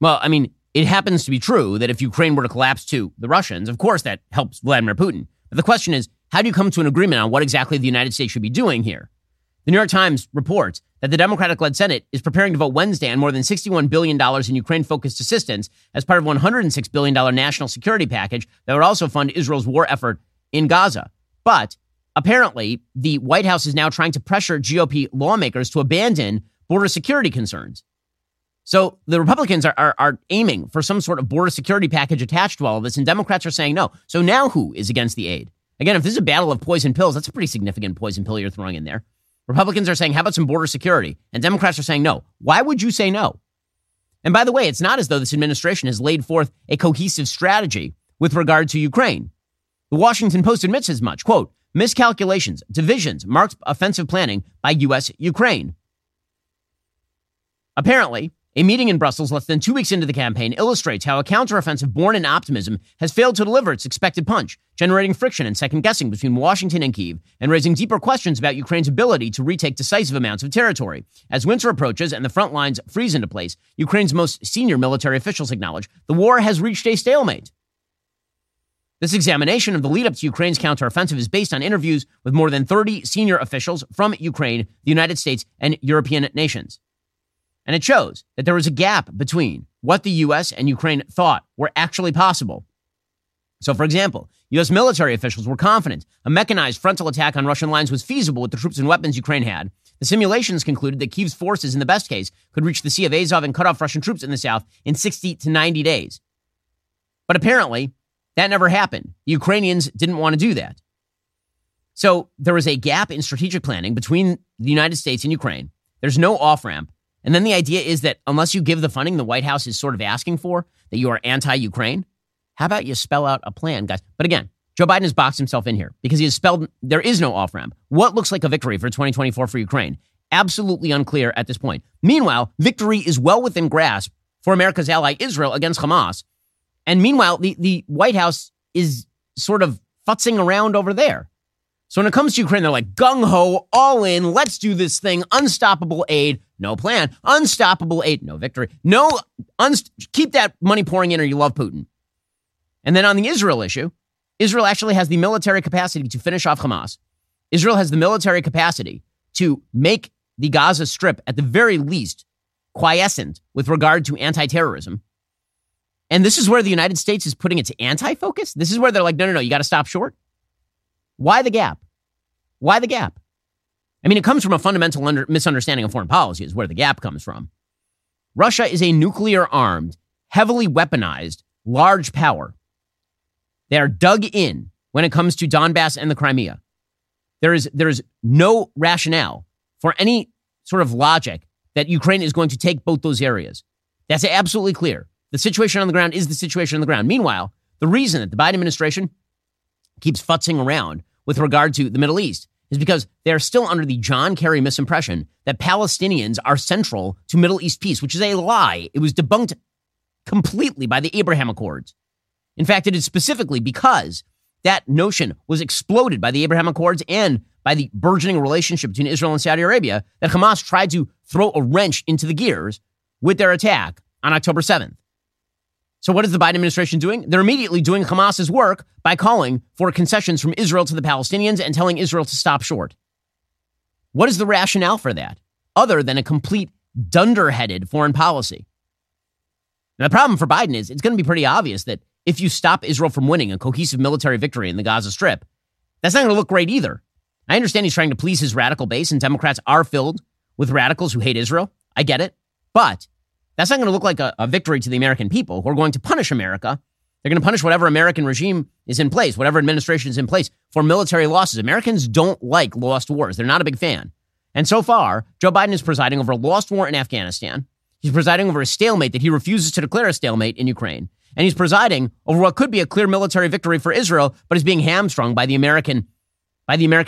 Well, I mean, it happens to be true that if Ukraine were to collapse to the Russians, of course, that helps Vladimir Putin. But the question is, how do you come to an agreement on what exactly the United States should be doing here? The New York Times reports that the Democratic-led Senate is preparing to vote Wednesday on more than $61 billion in Ukraine-focused assistance as part of a $106 billion national security package that would also fund Israel's war effort in Gaza. But apparently, the White House is now trying to pressure GOP lawmakers to abandon border security concerns. So the Republicans are aiming for some sort of border security package attached to all of this, and Democrats are saying no. So now who is against the aid? Again, if this is a battle of poison pills, that's a pretty significant poison pill you're throwing in there. Republicans are saying, how about some border security? And Democrats are saying no. Why would you say no? And by the way, it's not as though this administration has laid forth a cohesive strategy with regard to Ukraine. The Washington Post admits as much, quote, miscalculations, divisions, marked offensive planning by U.S.-Ukraine. Apparently, a meeting in Brussels less than 2 weeks into the campaign illustrates how a counteroffensive born in optimism has failed to deliver its expected punch, generating friction and second-guessing between Washington and Kyiv and raising deeper questions about Ukraine's ability to retake decisive amounts of territory. As winter approaches and the front lines freeze into place, Ukraine's most senior military officials acknowledge the war has reached a stalemate. This examination of the lead-up to Ukraine's counteroffensive is based on interviews with more than 30 senior officials from Ukraine, the United States, and European nations. And it shows that there was a gap between what the U.S. and Ukraine thought were actually possible. So, for example, U.S. military officials were confident a mechanized frontal attack on Russian lines was feasible with the troops and weapons Ukraine had. The simulations concluded that Kyiv's forces, in the best case, could reach the Sea of Azov and cut off Russian troops in the south in 60 to 90 days. But apparently, that never happened. The Ukrainians didn't want to do that. So there was a gap in strategic planning between the United States and Ukraine. There's no off-ramp. And then the idea is that unless you give the funding the White House is sort of asking for, that you are anti-Ukraine, how about you spell out a plan, guys? But again, Joe Biden has boxed himself in here because he has spelled there is no off-ramp. What looks like a victory for 2024 for Ukraine? Absolutely unclear at this point. Meanwhile, victory is well within grasp for America's ally Israel against Hamas. And meanwhile, the White House is sort of futzing around over there. So when it comes to Ukraine, they're like, gung-ho, all in, let's do this thing, unstoppable aid, no plan, unstoppable aid, no victory, keep that money pouring in or you love Putin. And then on the Israel issue, Israel actually has the military capacity to finish off Hamas. Israel has the military capacity to make the Gaza Strip, at the very least, quiescent with regard to anti-terrorism. And this is where the United States is putting its anti-focus. This is where they're like, no, you got to stop short. Why the gap? Why the gap? I mean, it comes from a fundamental misunderstanding of foreign policy is where the gap comes from. Russia is a nuclear-armed, heavily weaponized, large power. They are dug in when it comes to Donbas and the Crimea. There is no rationale for any sort of logic that Ukraine is going to take both those areas. That's absolutely clear. The situation on the ground is the situation on the ground. Meanwhile, the reason that the Biden administration keeps futzing around with regard to the Middle East is because they are still under the John Kerry misimpression that Palestinians are central to Middle East peace, which is a lie. It was debunked completely by the Abraham Accords. In fact, it is specifically because that notion was exploded by the Abraham Accords and by the burgeoning relationship between Israel and Saudi Arabia that Hamas tried to throw a wrench into the gears with their attack on October 7th. So what is the Biden administration doing? They're immediately doing Hamas's work by calling for concessions from Israel to the Palestinians and telling Israel to stop short. What is the rationale for that, other than a complete dunderheaded foreign policy? Now, the problem for Biden is it's going to be pretty obvious that if you stop Israel from winning a cohesive military victory in the Gaza Strip, that's not going to look great either. I understand he's trying to please his radical base, and Democrats are filled with radicals who hate Israel. I get it. But that's not going to look like a victory to the American people who are going to punish America. They're going to punish whatever American regime is in place, whatever administration is in place, for military losses. Americans don't like lost wars. They're not a big fan. And so far, Joe Biden is presiding over a lost war in Afghanistan. He's presiding over a stalemate that he refuses to declare a stalemate in Ukraine. And he's presiding over what could be a clear military victory for Israel, but is being hamstrung by the American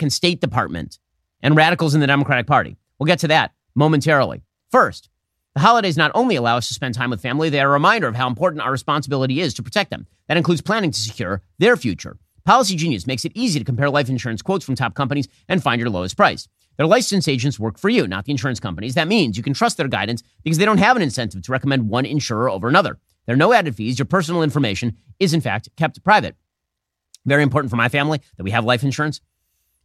State Department and radicals in the Democratic Party. We'll get to that momentarily. First, the holidays not only allow us to spend time with family, they are a reminder of how important our responsibility is to protect them. That includes planning to secure their future. Policy Genius makes it easy to compare life insurance quotes from top companies and find your lowest price. Their licensed agents work for you, not the insurance companies. That means you can trust their guidance because they don't have an incentive to recommend one insurer over another. There are no added fees. Your personal information is, in fact, kept private. Very important for my family that we have life insurance.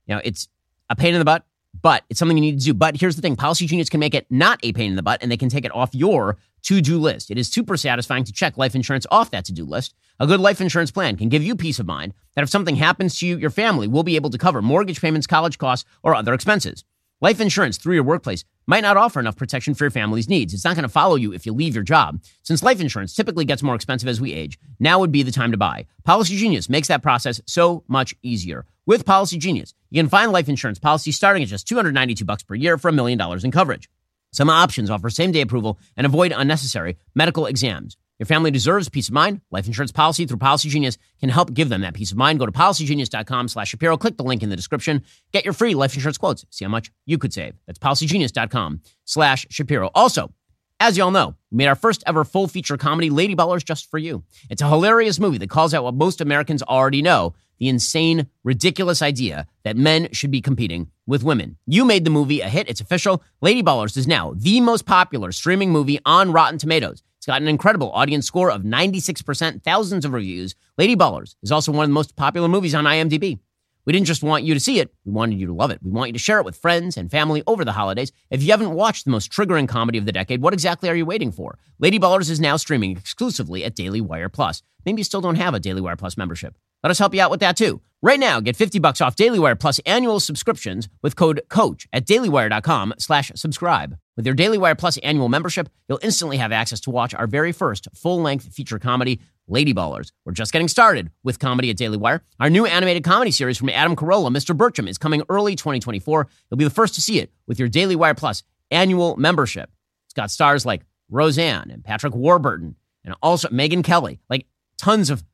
You know, it's a pain in the butt, but it's something you need to do. But here's the thing. Policy Genius can make it not a pain in the butt, and they can take it off your to-do list. It is super satisfying to check life insurance off that to-do list. A good life insurance plan can give you peace of mind that if something happens to you, your family will be able to cover mortgage payments, college costs, or other expenses. Life insurance through your workplace might not offer enough protection for your family's needs. It's not going to follow you if you leave your job. Since life insurance typically gets more expensive as we age, now would be the time to buy. Policy Genius makes that process so much easier. With Policy Genius, you can find life insurance policies starting at just $292 per year for $1 million in coverage. Some options offer same-day approval and avoid unnecessary medical exams. Your family deserves peace of mind. Life insurance policy through Policy Genius can help give them that peace of mind. Go to policygenius.com/Shapiro. Click the link in the description. Get your free life insurance quotes. See how much you could save. That's policygenius.com/Shapiro. Also, as y'all know, we made our first ever full feature comedy, Lady Ballers, just for you. It's a hilarious movie that calls out what most Americans already know, the insane, ridiculous idea that men should be competing with women. You made the movie a hit. It's official. Lady Ballers is now the most popular streaming movie on Rotten Tomatoes. It's got an incredible audience score of 96%, thousands of reviews. Lady Ballers is also one of the most popular movies on IMDb. We didn't just want you to see it. We wanted you to love it. We want you to share it with friends and family over the holidays. If you haven't watched the most triggering comedy of the decade, what exactly are you waiting for? Lady Ballers is now streaming exclusively at Daily Wire Plus. Maybe you still don't have a Daily Wire Plus membership. Let us help you out with that too. Right now, get $50 off Daily Wire Plus annual subscriptions with code COACH at dailywire.com/subscribe. With your Daily Wire Plus annual membership, you'll instantly have access to watch our very first full-length feature comedy, Lady Ballers. We're just getting started with comedy at Daily Wire. Our new animated comedy series from Adam Carolla, Mr. Burcham, is coming early 2024. You'll be the first to see it with your Daily Wire Plus annual membership. It's got stars like Roseanne and Patrick Warburton and also Megyn Kelly, like tons of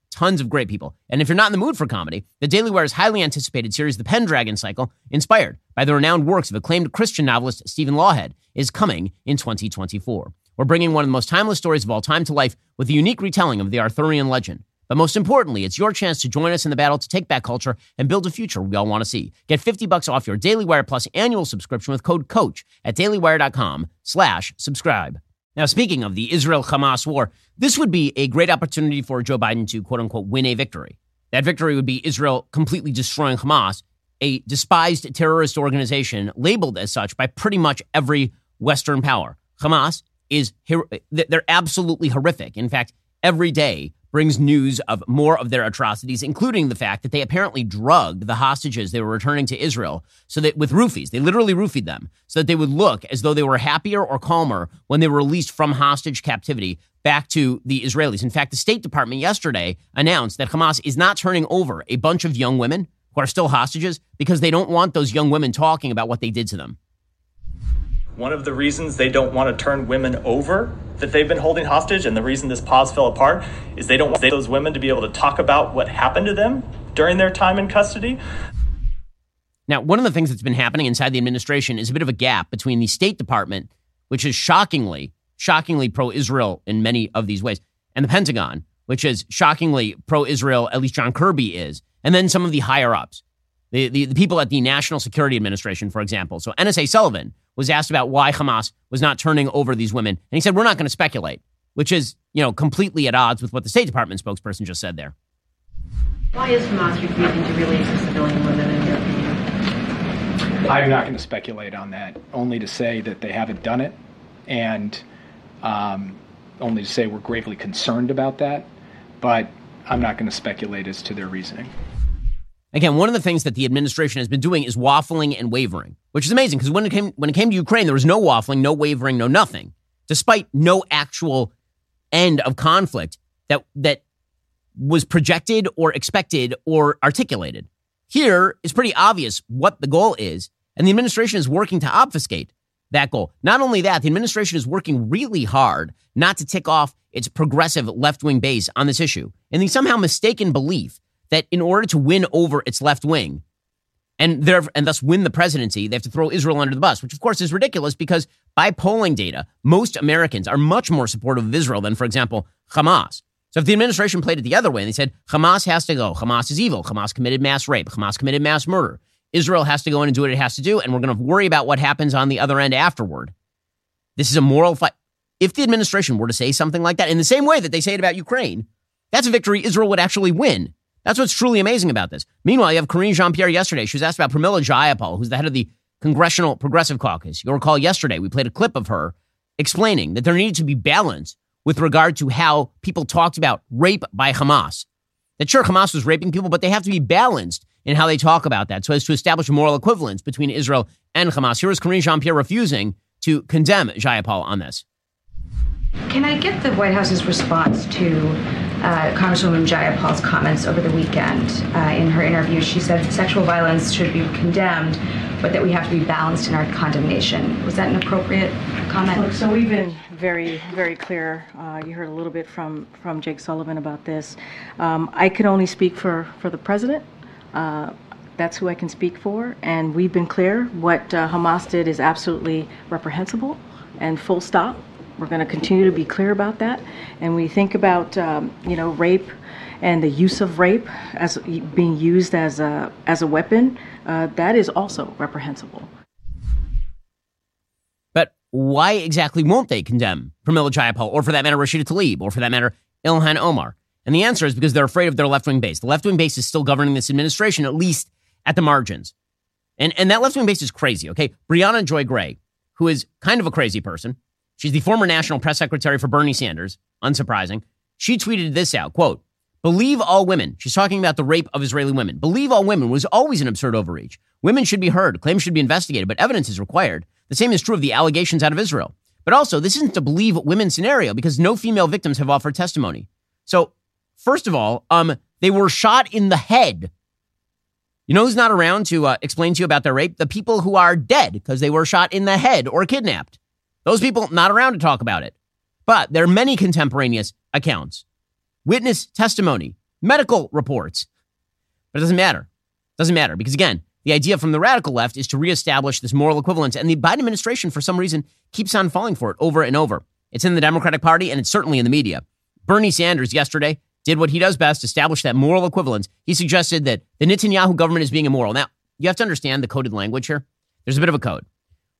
great people. And if you're not in the mood for comedy, the Daily Wire's highly anticipated series, The Pendragon Cycle, inspired by the renowned works of acclaimed Christian novelist Stephen Lawhead, is coming in 2024. We're bringing one of the most timeless stories of all time to life with a unique retelling of the Arthurian legend. But most importantly, it's your chance to join us in the battle to take back culture and build a future we all want to see. Get $50 off your Daily Wire Plus annual subscription with code COACH at dailywire.com/subscribe. Now, speaking of the Israel-Hamas war, this would be a great opportunity for Joe Biden to, quote-unquote, win a victory. That victory would be Israel completely destroying Hamas, a despised terrorist organization labeled as such by pretty much every Western power. Hamas is, they're absolutely horrific. In fact, every day brings news of more of their atrocities, including the fact that they apparently drugged the hostages they were returning to Israel so that with roofies, they literally roofied them so that they would look as though they were happier or calmer when they were released from hostage captivity back to the Israelis. In fact, the State Department yesterday announced that Hamas is not turning over a bunch of young women who are still hostages because they don't want those young women talking about what they did to them. One of the reasons they don't want to turn women over that they've been holding hostage, and the reason this pause fell apart, is they don't want those women to be able to talk about what happened to them during their time in custody. Now, one of the things that's been happening inside the administration is a bit of a gap between the State Department, which is shockingly pro-Israel in many of these ways, and the Pentagon, which is shockingly pro-Israel, at least John Kirby is, and then some of the higher-ups. The people at the National Security Administration, for example. So NSA Sullivan was asked about why Hamas was not turning over these women. And he said, we're not going to speculate, which is, completely at odds with what the State Department spokesperson just said there. Why is Hamas refusing to release the civilian women in your opinion? I'm not going to speculate on that, only to say that they haven't done it. And only to say we're gravely concerned about that. But I'm not going to speculate as to their reasoning. Again, one of the things that the administration has been doing is waffling and wavering, which is amazing because when it came to Ukraine, there was no waffling, no wavering, no nothing, despite no actual end of conflict that was projected or expected or articulated. Here, it's pretty obvious what the goal is, and the administration is working to obfuscate that goal. Not only that, the administration is working really hard not to tick off its progressive left-wing base on this issue, and the somehow mistaken belief that in order to win over its left wing and thus win the presidency, they have to throw Israel under the bus, which, of course, is ridiculous because by polling data, most Americans are much more supportive of Israel than, for example, Hamas. So if the administration played it the other way and they said, Hamas has to go, Hamas is evil, Hamas committed mass rape, Hamas committed mass murder, Israel has to go in and do what it has to do, and we're going to worry about what happens on the other end afterward. This is a moral fight. If the administration were to say something like that, in the same way that they say it about Ukraine, that's a victory Israel would actually win. That's what's truly amazing about this. Meanwhile, you have Karine Jean-Pierre yesterday. She was asked about Pramila Jayapal, who's the head of the Congressional Progressive Caucus. You'll recall yesterday we played a clip of her explaining that there needed to be balance with regard to how people talked about rape by Hamas. That sure, Hamas was raping people, but they have to be balanced in how they talk about that so as to establish a moral equivalence between Israel and Hamas. Here is Karine Jean-Pierre refusing to condemn Jayapal on this. Can I get the White House's response to Congresswoman Jayapal's comments over the weekend? In her interview, she said sexual violence should be condemned, but that we have to be balanced in our condemnation. Was that an appropriate comment? Look, so we've been very, very clear. You heard a little bit from Jake Sullivan about this. I can only speak for the president. That's who I can speak for. And we've been clear. What Hamas did is absolutely reprehensible and full stop. We're going to continue to be clear about that. And we think about, rape and the use of rape as being used as a weapon. That is also reprehensible. But why exactly won't they condemn Pramila Jayapal, or for that matter, Rashida Tlaib, or for that matter, Ilhan Omar? And the answer is because they're afraid of their left-wing base. The left-wing base is still governing this administration, at least at the margins. And that left-wing base is crazy, okay? Breonna Joy Gray, who is kind of a crazy person, she's the former national press secretary for Bernie Sanders, unsurprising. She tweeted this out, quote, "Believe all women." She's talking about the rape of Israeli women. "Believe all women was always an absurd overreach. Women should be heard. Claims should be investigated, but evidence is required. The same is true of the allegations out of Israel. But also, this isn't a believe women scenario because no female victims have offered testimony." So, first of all, they were shot in the head. You know who's not around to explain to you about their rape? The people who are dead because they were shot in the head or kidnapped. Those people not around to talk about it. But there are many contemporaneous accounts, witness testimony, medical reports. But it doesn't matter. It doesn't matter because, again, the idea from the radical left is to reestablish this moral equivalence. And the Biden administration, for some reason, keeps on falling for it over and over. It's in the Democratic Party and it's certainly in the media. Bernie Sanders yesterday did what he does best, establish that moral equivalence. He suggested that the Netanyahu government is being immoral. Now, you have to understand the coded language here. There's a bit of a code.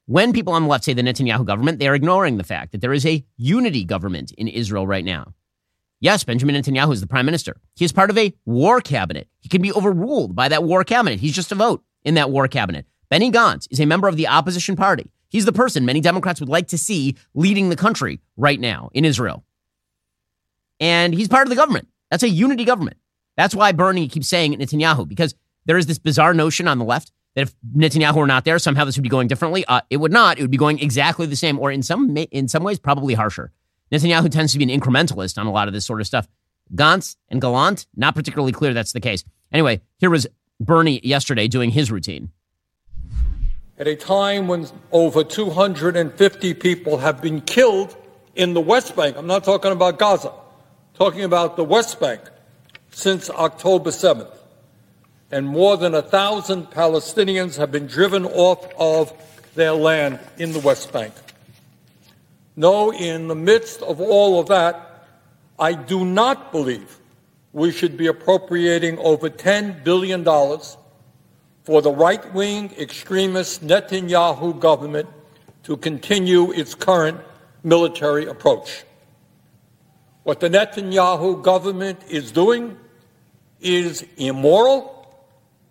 When people on the left say the Netanyahu government, they are ignoring the fact that there is a unity government in Israel right now. Yes, Benjamin Netanyahu is the prime minister. He is part of a war cabinet. He can be overruled by that war cabinet. He's just a vote in that war cabinet. Benny Gantz is a member of the opposition party. He's the person many Democrats would like to see leading the country right now in Israel. And he's part of the government. That's a unity government. That's why Bernie keeps saying Netanyahu, because there is this bizarre notion on the left that if Netanyahu were not there, somehow this would be going differently. It would not. It would be going exactly the same, or in some ways, probably harsher. Netanyahu tends to be an incrementalist on a lot of this sort of stuff. Gantz and Gallant, not particularly clear that's the case. Anyway, here was Bernie yesterday doing his routine. At a time when over 250 people have been killed in the West Bank, I'm not talking about Gaza, I'm talking about the West Bank since October 7th. And more than 1,000 Palestinians have been driven off of their land in the West Bank. No, in the midst of all of that, I do not believe we should be appropriating over $10 billion for the right-wing extremist Netanyahu government to continue its current military approach. What the Netanyahu government is doing is immoral.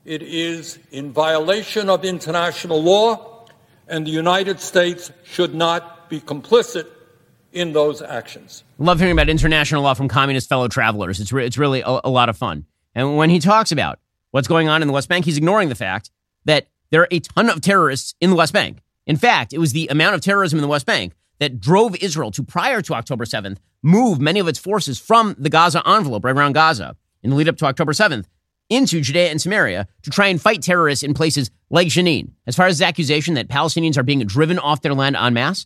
It is in violation of international law, and the United States should not be complicit in those actions. Love hearing about international law from communist fellow travelers. It's really a lot of fun. And when he talks about what's going on in the West Bank, he's ignoring the fact that there are a ton of terrorists in the West Bank. In fact, it was the amount of terrorism in the West Bank that drove Israel to, prior to October 7th, move many of its forces from the Gaza envelope right around Gaza in the lead up to October 7th. Into Judea and Samaria to try and fight terrorists in places like Jenin. As far as the accusation that Palestinians are being driven off their land en masse,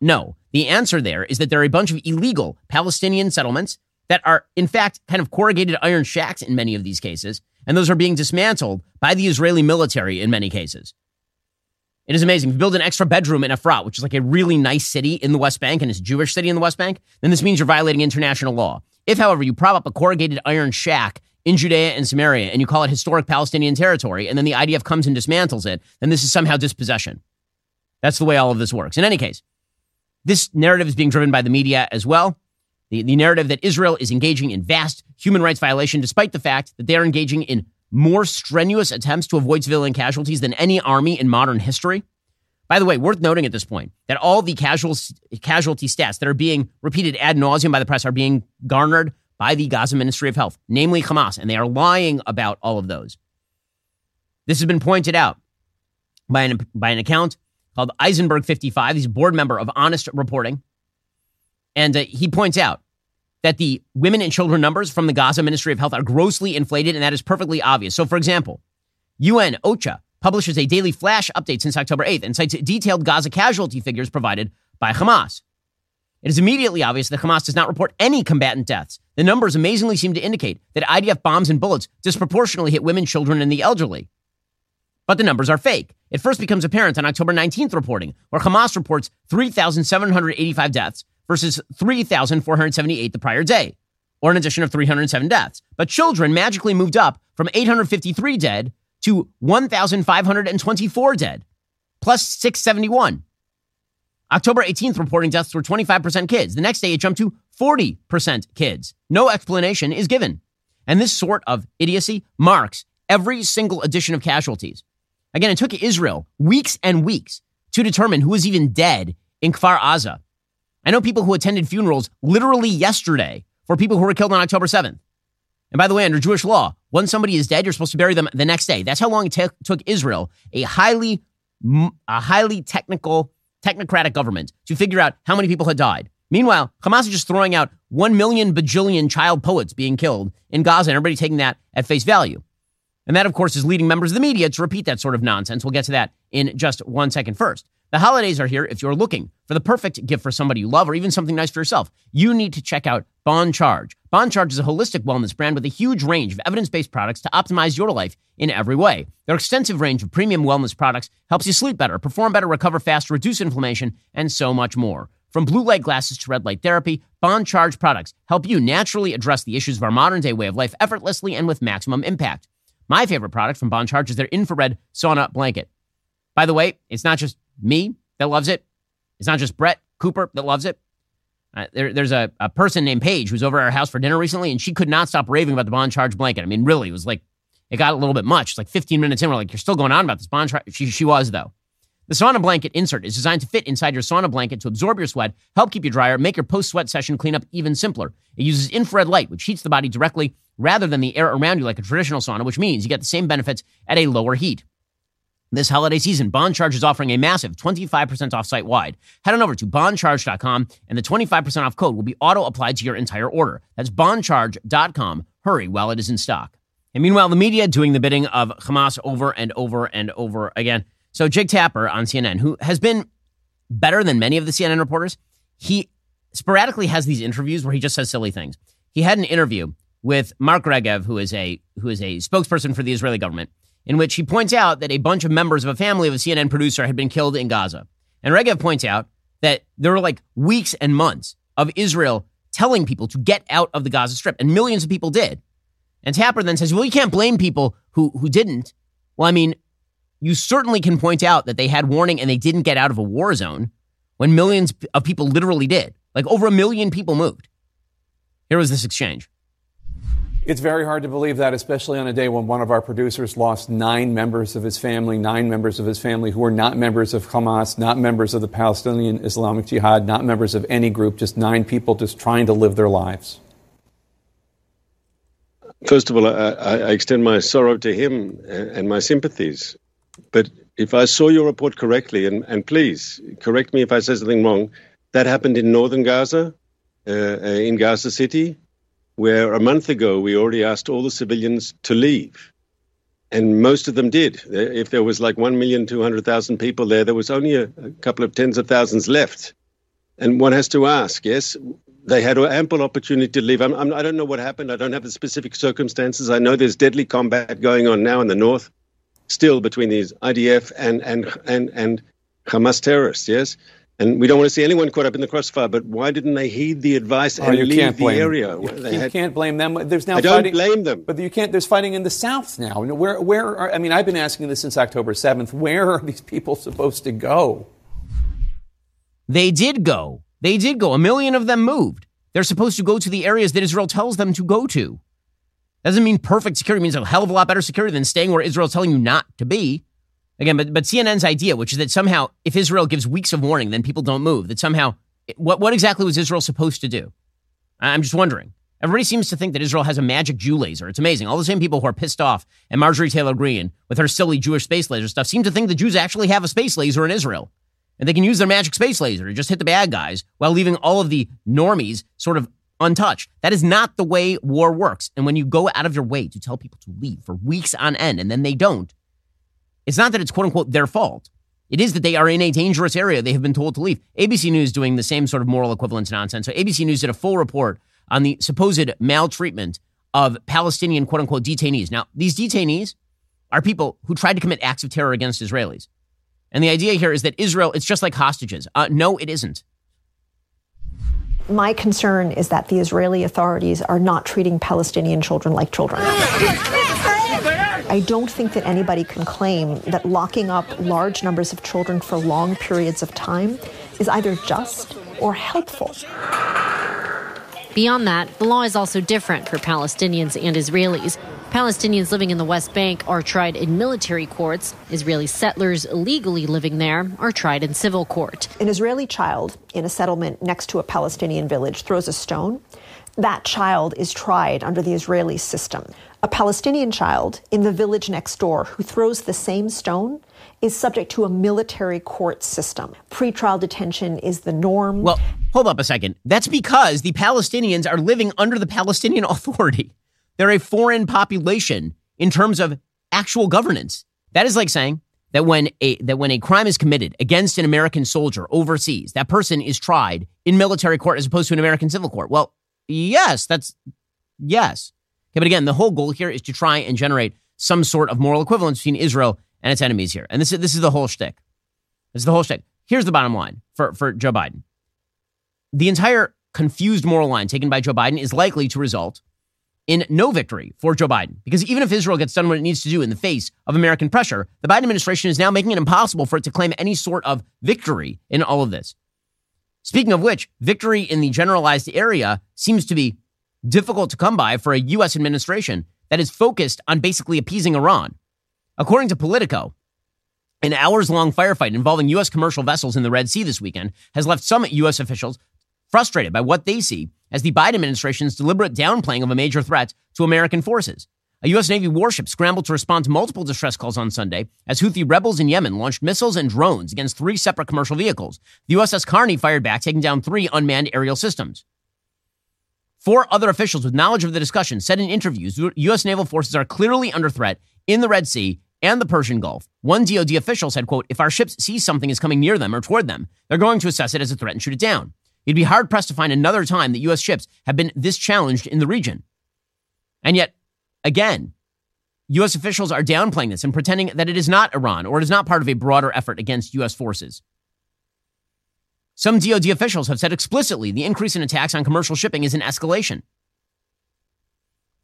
no. The answer there is that there are a bunch of illegal Palestinian settlements that are, in fact, kind of corrugated iron shacks in many of these cases, and those are being dismantled by the Israeli military in many cases. It is amazing. If you build an extra bedroom in Efrat, which is like a really nice city in the West Bank, and it's a Jewish city in the West Bank, then this means you're violating international law. If, however, you prop up a corrugated iron shack in Judea and Samaria, and you call it historic Palestinian territory, and then the IDF comes and dismantles it, then this is somehow dispossession. That's the way all of this works. In any case, this narrative is being driven by the media as well. The narrative that Israel is engaging in vast human rights violation, despite the fact that they are engaging in more strenuous attempts to avoid civilian casualties than any army in modern history. By the way, worth noting at this point that all the casualty stats that are being repeated ad nauseum by the press are being garnered by the Gaza Ministry of Health, namely Hamas, and they are lying about all of those. This has been pointed out by an account called Eisenberg 55. He's a board member of Honest Reporting. And he points out that the women and children numbers from the Gaza Ministry of Health are grossly inflated, and that is perfectly obvious. So, for example, UN OCHA publishes a daily flash update since October 8th and cites detailed Gaza casualty figures provided by Hamas. It is immediately obvious that Hamas does not report any combatant deaths. The numbers amazingly seem to indicate that IDF bombs and bullets disproportionately hit women, children, and the elderly. But the numbers are fake. It first becomes apparent on October 19th reporting, where Hamas reports 3,785 deaths versus 3,478 the prior day, or an addition of 307 deaths. But children magically moved up from 853 dead to 1,524 dead, plus 671. October 18th reporting deaths were 25% kids. The next day, it jumped to 40% kids. No explanation is given. And this sort of idiocy marks every single edition of casualties. Again, it took Israel weeks and weeks to determine who was even dead in Kfar Aza. I know people who attended funerals literally yesterday for people who were killed on October 7th. And by the way, under Jewish law, once somebody is dead, you're supposed to bury them the next day. That's how long it took Israel, a highly technocratic government, to figure out how many people had died. Meanwhile, Hamas is just throwing out 1 million bajillion child poets being killed in Gaza, and everybody taking that at face value. And that, of course, is leading members of the media to repeat that sort of nonsense. We'll get to that in just 1 second. First, the holidays are here. If you're looking for the perfect gift for somebody you love, or even something nice for yourself, you need to check out Bon Charge. Bon Charge is a holistic wellness brand with a huge range of evidence-based products to optimize your life in every way. Their extensive range of premium wellness products helps you sleep better, perform better, recover fast, reduce inflammation, and so much more. From blue light glasses to red light therapy, Bon Charge products help you naturally address the issues of our modern-day way of life effortlessly and with maximum impact. My favorite product from Bon Charge is their infrared sauna blanket. By the way, it's not just me that loves it. It's not just Brett Cooper that loves it. There's a person named Paige who's over at our house for dinner recently, and she could not stop raving about the Bon Charge blanket. I mean, really, it was like, it got a little bit much. It's like 15 minutes in, we're like, you're still going on about this Bon Charge. She was, though. The sauna blanket insert is designed to fit inside your sauna blanket to absorb your sweat, help keep you drier, make your post-sweat session cleanup even simpler. It uses infrared light, which heats the body directly rather than the air around you like a traditional sauna, which means you get the same benefits at a lower heat. This holiday season, Bon Charge is offering a massive 25% off site-wide. Head on over to bondcharge.com, and the 25% off code will be auto-applied to your entire order. That's bondcharge.com. Hurry while it is in stock. And meanwhile, the media doing the bidding of Hamas over and over and over again. So Jake Tapper on CNN, who has been better than many of the CNN reporters, he sporadically has these interviews where he just says silly things. He had an interview with Mark Regev, who is a spokesperson for the Israeli government, in which he points out that a bunch of members of a family of a CNN producer had been killed in Gaza. And Regev points out that there were like weeks and months of Israel telling people to get out of the Gaza Strip, and millions of people did. And Tapper then says, well, you can't blame people who didn't. Well, I mean, you certainly can point out that they had warning and they didn't get out of a war zone when millions of people literally did. Like over 1 million people moved. Here was this exchange. It's very hard to believe that, especially on a day when one of our producers lost nine members of his family who were not members of Hamas, not members of the Palestinian Islamic Jihad, not members of any group, just nine people just trying to live their lives. First of all, I extend my sorrow to him and my sympathies. But if I saw your report correctly, and please correct me if I say something wrong, that happened in northern Gaza, in Gaza City, where a month ago we already asked all the civilians to leave. And most of them did. If there was like 1,200,000 people there, there was only a couple of tens of thousands left. And one has to ask, yes, they had an ample opportunity to leave. I don't know what happened. I don't have the specific circumstances. I know there's deadly combat going on now in the north, still between these IDF and Hamas terrorists, yes? And we don't want to see anyone caught up in the crossfire, but why didn't they heed the advice and leave the area? You can't blame them. There's now fighting. I don't blame them. But you can't. There's fighting in the south now. Where are, I mean, I've been asking this since October 7th. Where are these people supposed to go? They did go. They did go. 1 million of them moved. They're supposed to go to the areas that Israel tells them to go to. Doesn't mean perfect security. It means a hell of a lot better security than staying where Israel's telling you not to be. Again, but CNN's idea, which is that somehow if Israel gives weeks of warning, then people don't move. That somehow, what exactly was Israel supposed to do? I'm just wondering. Everybody seems to think that Israel has a magic Jew laser. It's amazing. All the same people who are pissed off at Marjorie Taylor Greene with her silly Jewish space laser stuff seem to think the Jews actually have a space laser in Israel. And they can use their magic space laser to just hit the bad guys while leaving all of the normies sort of untouched. That is not the way war works. And when you go out of your way to tell people to leave for weeks on end and then they don't, it's not that it's quote unquote their fault. It is that they are in a dangerous area. They have been told to leave. ABC News doing the same sort of moral equivalence nonsense. So ABC News did a full report on the supposed maltreatment of Palestinian quote unquote detainees. Now, these detainees are people who tried to commit acts of terror against Israelis. And the idea here is that Israel, it's just like hostages. No, it isn't. My concern is that the Israeli authorities are not treating Palestinian children like children. I don't think that anybody can claim that locking up large numbers of children for long periods of time is either just or helpful. Beyond that, the law is also different for Palestinians and Israelis. Palestinians living in the West Bank are tried in military courts. Israeli settlers illegally living there are tried in civil court. An Israeli child in a settlement next to a Palestinian village throws a stone. That child is tried under the Israeli system. A Palestinian child in the village next door who throws the same stone is subject to a military court system. Pretrial detention is the norm. Well, hold up a second. That's because the Palestinians are living under the Palestinian Authority. They're a foreign population in terms of actual governance. That is like saying that when a crime is committed against an American soldier overseas, that person is tried in military court as opposed to an American civil court. Well, Yes. Okay, but again, the whole goal here is to try and generate some sort of moral equivalence between Israel and its enemies here. And this is the whole shtick. This is the whole shtick. Here's the bottom line for Joe Biden. The entire confused moral line taken by Joe Biden is likely to result in no victory for Joe Biden. Because even if Israel gets done what it needs to do in the face of American pressure, the Biden administration is now making it impossible for it to claim any sort of victory in all of this. Speaking of which, victory in the generalized area seems to be difficult to come by for a U.S. administration that is focused on basically appeasing Iran. According to Politico, an hours-long firefight involving U.S. commercial vessels in the Red Sea this weekend has left some U.S. officials frustrated by what they see as the Biden administration's deliberate downplaying of a major threat to American forces. A U.S. Navy warship scrambled to respond to multiple distress calls on Sunday as Houthi rebels in Yemen launched missiles and drones against three separate commercial vehicles. The USS Kearney fired back, taking down three unmanned aerial systems. Four other officials with knowledge of the discussion said in interviews U.S. naval forces are clearly under threat in the Red Sea and the Persian Gulf. One DOD official said, quote, "If our ships see something is coming near them or toward them, they're going to assess it as a threat and shoot it down. You'd be hard-pressed to find another time that U.S. ships have been this challenged in the region." And yet, again, U.S. officials are downplaying this and pretending that it is not Iran or it is not part of a broader effort against U.S. forces. Some DOD officials have said explicitly the increase in attacks on commercial shipping is an escalation.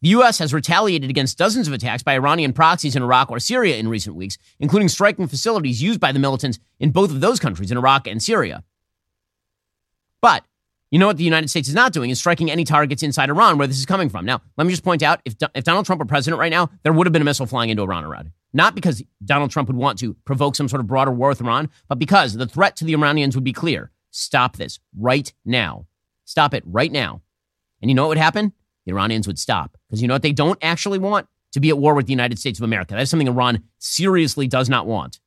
The U.S. has retaliated against dozens of attacks by Iranian proxies in Iraq or Syria in recent weeks, including striking facilities used by the militants in both of those countries, in Iraq and Syria. But you know what the United States is not doing is striking any targets inside Iran where this is coming from. Now, let me just point out, if Donald Trump were president right now, there would have been a missile flying into Iran already. Not because Donald Trump would want to provoke some sort of broader war with Iran, but because the threat to the Iranians would be clear. Stop this right now. Stop it right now. And you know what would happen? The Iranians would stop. Because you know what they don't actually want? To be at war with the United States of America. That is something Iran seriously does not want.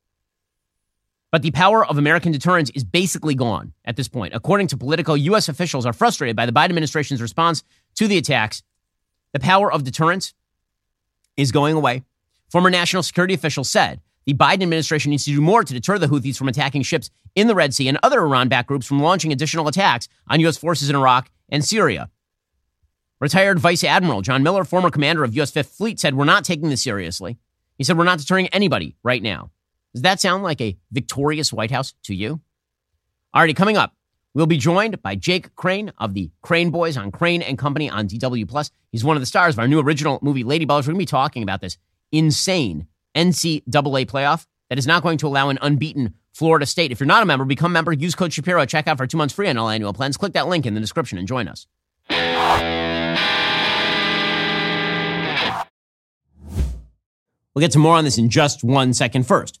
But the power of American deterrence is basically gone at this point. According to Politico, U.S. officials are frustrated by the Biden administration's response to the attacks. The power of deterrence is going away. Former national security officials said the Biden administration needs to do more to deter the Houthis from attacking ships in the Red Sea and other Iran-backed groups from launching additional attacks on U.S. forces in Iraq and Syria. Retired Vice Admiral John Miller, former commander of U.S. Fifth Fleet, said, "We're not taking this seriously." He said, "We're not deterring anybody right now." Does that sound like a victorious White House to you? Alrighty, coming up, we'll be joined by Jake Crane of the Crane Boys on Crane & Company on DW+. He's one of the stars of our new original movie, Lady Ballers. We're going to be talking about this insane NCAA playoff that is not going to allow an unbeaten Florida State. If you're not a member, become a member. Use code Shapiro at checkout for 2 months free on all annual plans. Click that link in the description and join us. We'll get to more on this in just 1 second first.